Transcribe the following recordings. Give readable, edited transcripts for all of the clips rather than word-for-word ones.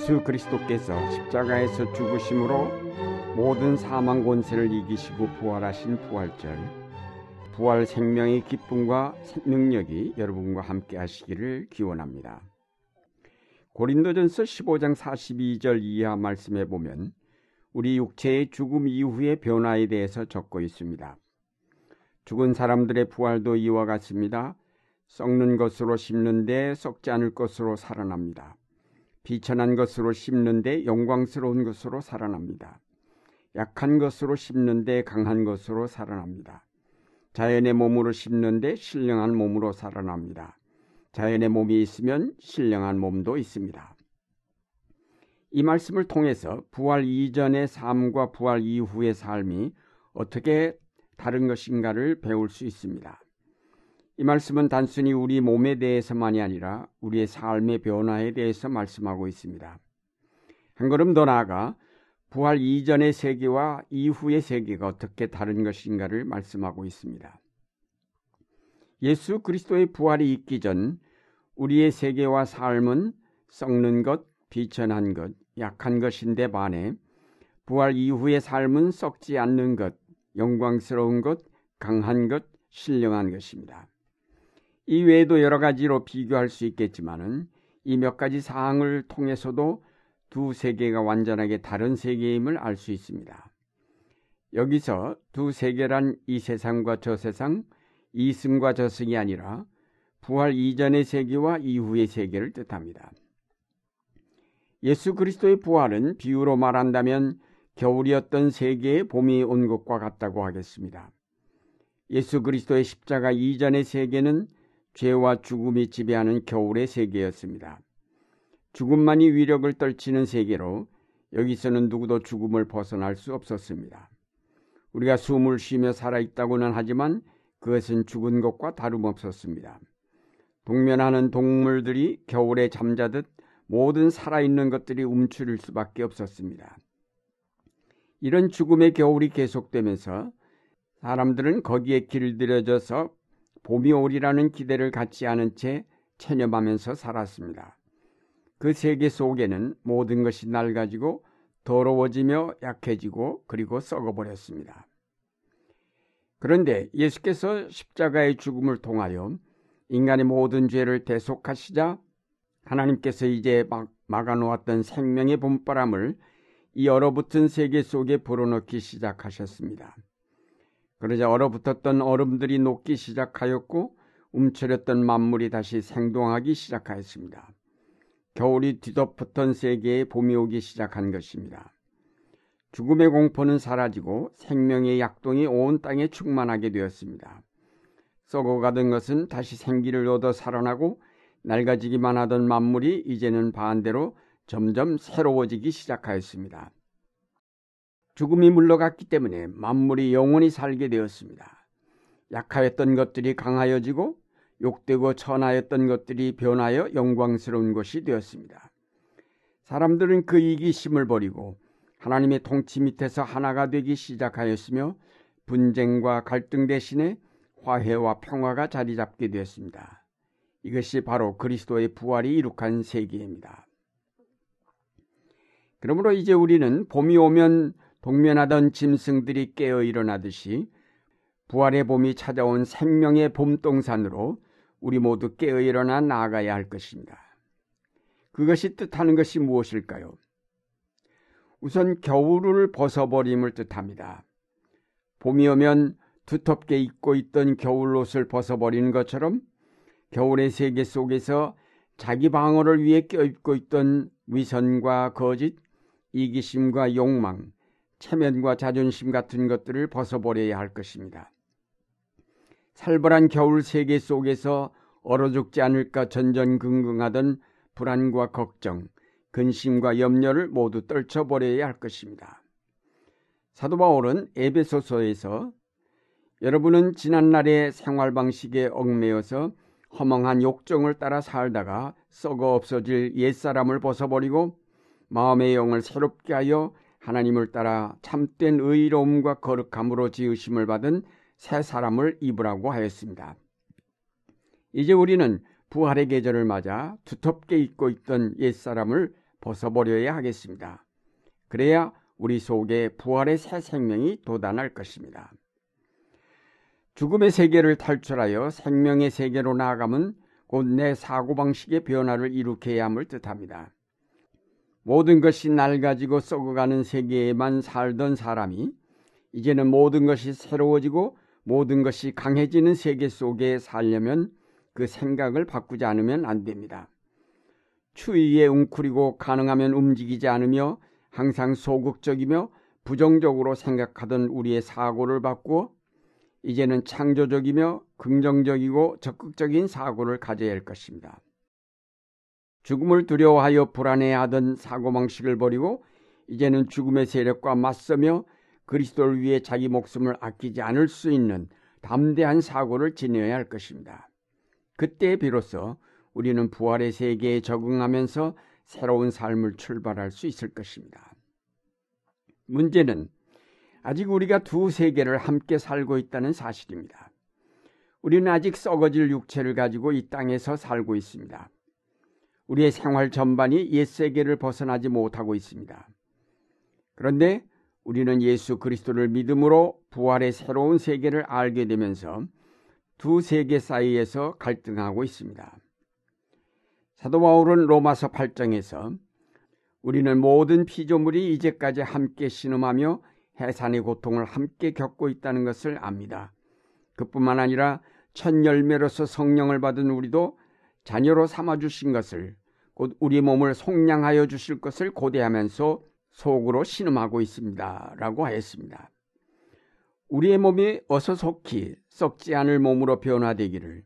예수 그리스도께서 십자가에서 죽으심으로 모든 사망 권세를 이기시고 부활하신 부활절, 부활 생명의 기쁨과 능력이 여러분과 함께 하시기를 기원합니다. 고린도전서 15장 42절 이하 말씀에 보면 우리 육체의 죽음 이후의 변화에 대해서 적고 있습니다. 죽은 사람들의 부활도 이와 같습니다. 썩는 것으로 심는데 썩지 않을 것으로 살아납니다. 비천한 것으로 심는데 영광스러운 것으로 살아납니다. 약한 것으로 심는데 강한 것으로 살아납니다. 자연의 몸으로 심는데 신령한 몸으로 살아납니다. 자연의 몸이 있으면 신령한 몸도 있습니다. 이 말씀을 통해서 부활 이전의 삶과 부활 이후의 삶이 어떻게 다른 것인가를 배울 수 있습니다. 이 말씀은 단순히 우리 몸에 대해서만이 아니라 우리의 삶의 변화에 대해서 말씀하고 있습니다. 한 걸음 더 나아가 부활 이전의 세계와 이후의 세계가 어떻게 다른 것인가를 말씀하고 있습니다. 예수 그리스도의 부활이 있기 전 우리의 세계와 삶은 썩는 것, 비천한 것, 약한 것인데 반해 부활 이후의 삶은 썩지 않는 것, 영광스러운 것, 강한 것, 신령한 것입니다. 이 외에도 여러 가지로 비교할 수 있겠지만은 이 몇 가지 사항을 통해서도 두 세계가 완전하게 다른 세계임을 알 수 있습니다. 여기서 두 세계란 이 세상과 저 세상, 이승과 저승이 아니라 부활 이전의 세계와 이후의 세계를 뜻합니다. 예수 그리스도의 부활은 비유로 말한다면 겨울이었던 세계에 봄이 온 것과 같다고 하겠습니다. 예수 그리스도의 십자가 이전의 세계는 죄와 죽음이 지배하는 겨울의 세계였습니다. 죽음만이 위력을 떨치는 세계로 여기서는 누구도 죽음을 벗어날 수 없었습니다. 우리가 숨을 쉬며 살아있다고는 하지만 그것은 죽은 것과 다름없었습니다. 동면하는 동물들이 겨울에 잠자듯 모든 살아있는 것들이 움츠릴 수밖에 없었습니다. 이런 죽음의 겨울이 계속되면서 사람들은 거기에 길들여져서 봄이 오리라는 기대를 갖지 않은 채 체념하면서 살았습니다. 그 세계 속에는 모든 것이 낡아지고 더러워지며 약해지고 그리고 썩어버렸습니다. 그런데 예수께서 십자가의 죽음을 통하여 인간의 모든 죄를 대속하시자 하나님께서 이제 막아놓았던 생명의 봄바람을 이 얼어붙은 세계 속에 불어넣기 시작하셨습니다. 그러자 얼어붙었던 얼음들이 녹기 시작하였고 움츠렸던 만물이 다시 생동하기 시작하였습니다. 겨울이 뒤덮었던 세계에 봄이 오기 시작한 것입니다. 죽음의 공포는 사라지고 생명의 약동이 온 땅에 충만하게 되었습니다. 썩어가던 것은 다시 생기를 얻어 살아나고 낡아지기만 하던 만물이 이제는 반대로 점점 새로워지기 시작하였습니다. 죽음이 물러갔기 때문에 만물이 영원히 살게 되었습니다. 약하였던 것들이 강하여지고 욕되고 천하였던 것들이 변하여 영광스러운 것이 되었습니다. 사람들은 그 이기심을 버리고 하나님의 통치 밑에서 하나가 되기 시작하였으며 분쟁과 갈등 대신에 화해와 평화가 자리 잡게 되었습니다. 이것이 바로 그리스도의 부활이 이룩한 세계입니다. 그러므로 이제 우리는 봄이 오면 동면하던 짐승들이 깨어 일어나듯이 부활의 봄이 찾아온 생명의 봄동산으로 우리 모두 깨어 일어나 나아가야 할 것입니다. 그것이 뜻하는 것이 무엇일까요? 우선 겨울을 벗어버림을 뜻합니다. 봄이 오면 두텁게 입고 있던 겨울옷을 벗어버리는 것처럼 겨울의 세계 속에서 자기 방어를 위해 껴입고 있던 위선과 거짓, 이기심과 욕망, 체면과 자존심 같은 것들을 벗어버려야 할 것입니다. 살벌한 겨울 세계 속에서 얼어 죽지 않을까 전전긍긍하던 불안과 걱정, 근심과 염려를 모두 떨쳐버려야 할 것입니다. 사도 바울은 에베소서에서 여러분은 지난날의 생활 방식에 얽매여서 허망한 욕정을 따라 살다가 썩어 없어질 옛사람을 벗어버리고 마음의 영을 새롭게 하여 하나님을 따라 참된 의로움과 거룩함으로 지으심을 받은 새 사람을 입으라고 하였습니다. 이제 우리는 부활의 계절을 맞아 두텁게 입고 있던 옛사람을 벗어버려야 하겠습니다. 그래야 우리 속에 부활의 새 생명이 도단할 것입니다. 죽음의 세계를 탈출하여 생명의 세계로 나아가면 곧 내 사고방식의 변화를 일으켜야 함을 뜻합니다. 모든 것이 낡아지고 썩어가는 세계에만 살던 사람이 이제는 모든 것이 새로워지고 모든 것이 강해지는 세계 속에 살려면 그 생각을 바꾸지 않으면 안 됩니다. 추위에 웅크리고 가능하면 움직이지 않으며 항상 소극적이며 부정적으로 생각하던 우리의 사고를 바꾸어 이제는 창조적이며 긍정적이고 적극적인 사고를 가져야 할 것입니다. 죽음을 두려워하여 불안해하던 사고방식을 버리고 이제는 죽음의 세력과 맞서며 그리스도를 위해 자기 목숨을 아끼지 않을 수 있는 담대한 사고를 지녀야 할 것입니다. 그때 비로소 우리는 부활의 세계에 적응하면서 새로운 삶을 출발할 수 있을 것입니다. 문제는 아직 우리가 두 세계를 함께 살고 있다는 사실입니다. 우리는 아직 썩어질 육체를 가지고 이 땅에서 살고 있습니다. 우리의 생활 전반이 옛 세계를 벗어나지 못하고 있습니다. 그런데 우리는 예수 그리스도를 믿음으로 부활의 새로운 세계를 알게 되면서 두 세계 사이에서 갈등하고 있습니다. 사도 바울은 로마서 8장에서 우리는 모든 피조물이 이제까지 함께 신음하며 해산의 고통을 함께 겪고 있다는 것을 압니다. 그뿐만 아니라 첫 열매로서 성령을 받은 우리도 자녀로 삼아주신 것을 곧 우리 몸을 속량하여 주실 것을 고대하면서 속으로 신음하고 있습니다. 라고 하였습니다. 우리의 몸이 어서 속히 썩지 않을 몸으로 변화되기를,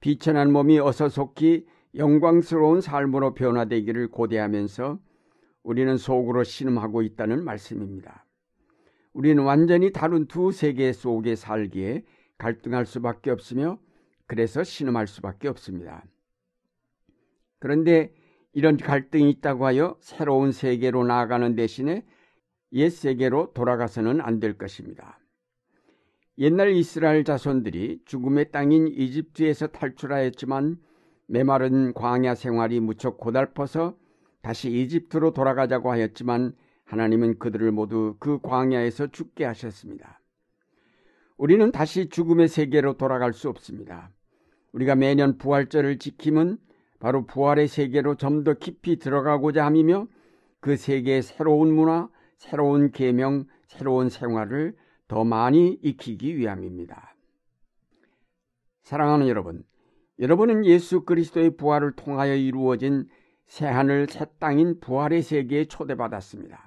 비천한 몸이 어서 속히 영광스러운 삶으로 변화되기를 고대하면서 우리는 속으로 신음하고 있다는 말씀입니다. 우리는 완전히 다른 두 세계 속에 살기에 갈등할 수밖에 없으며 그래서 신음할 수밖에 없습니다. 그런데 이런 갈등이 있다고 하여 새로운 세계로 나아가는 대신에 옛 세계로 돌아가서는 안 될 것입니다. 옛날 이스라엘 자손들이 죽음의 땅인 이집트에서 탈출하였지만 메마른 광야 생활이 무척 고달퍼서 다시 이집트로 돌아가자고 하였지만 하나님은 그들을 모두 그 광야에서 죽게 하셨습니다. 우리는 다시 죽음의 세계로 돌아갈 수 없습니다. 우리가 매년 부활절을 지킴은 바로 부활의 세계로 좀 더 깊이 들어가고자 함이며 그 세계의 새로운 문화, 새로운 계명, 새로운 생활을 더 많이 익히기 위함입니다. 사랑하는 여러분, 여러분은 예수 그리스도의 부활을 통하여 이루어진 새하늘 새 땅인 부활의 세계에 초대받았습니다.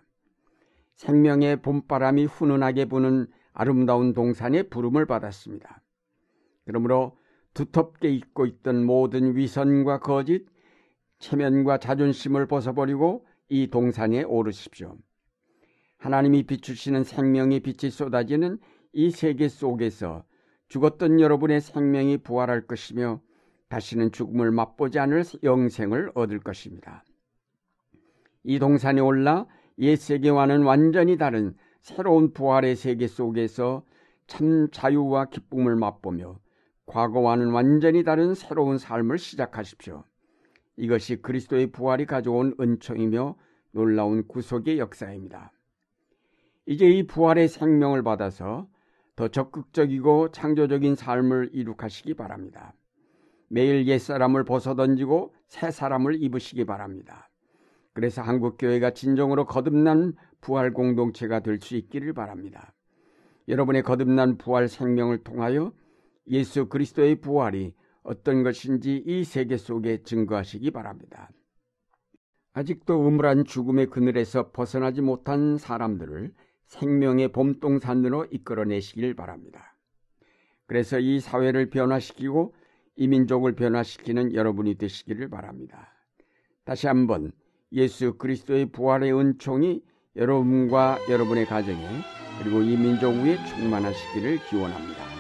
생명의 봄바람이 훈훈하게 부는 아름다운 동산의 부름을 받았습니다. 그러므로 두텁게 잊고 있던 모든 위선과 거짓, 체면과 자존심을 벗어버리고 이 동산에 오르십시오. 하나님이 비추시는 생명의 빛이 쏟아지는 이 세계 속에서 죽었던 여러분의 생명이 부활할 것이며 다시는 죽음을 맛보지 않을 영생을 얻을 것입니다. 이 동산에 올라 옛 세계와는 완전히 다른 새로운 부활의 세계 속에서 참 자유와 기쁨을 맛보며 과거와는 완전히 다른 새로운 삶을 시작하십시오. 이것이 그리스도의 부활이 가져온 은총이며 놀라운 구속의 역사입니다. 이제 이 부활의 생명을 받아서 더 적극적이고 창조적인 삶을 이룩하시기 바랍니다. 매일 옛사람을 벗어던지고 새사람을 입으시기 바랍니다. 그래서 한국교회가 진정으로 거듭난 부활 공동체가 될 수 있기를 바랍니다. 여러분의 거듭난 부활 생명을 통하여 예수 그리스도의 부활이 어떤 것인지 이 세계 속에 증거하시기 바랍니다. 아직도 음울한 죽음의 그늘에서 벗어나지 못한 사람들을 생명의 봄동산으로 이끌어내시길 바랍니다. 그래서 이 사회를 변화시키고 이 민족을 변화시키는 여러분이 되시기를 바랍니다. 다시 한번 예수 그리스도의 부활의 은총이 여러분과 여러분의 가정에 그리고 이 민족 위에 충만하시기를 기원합니다.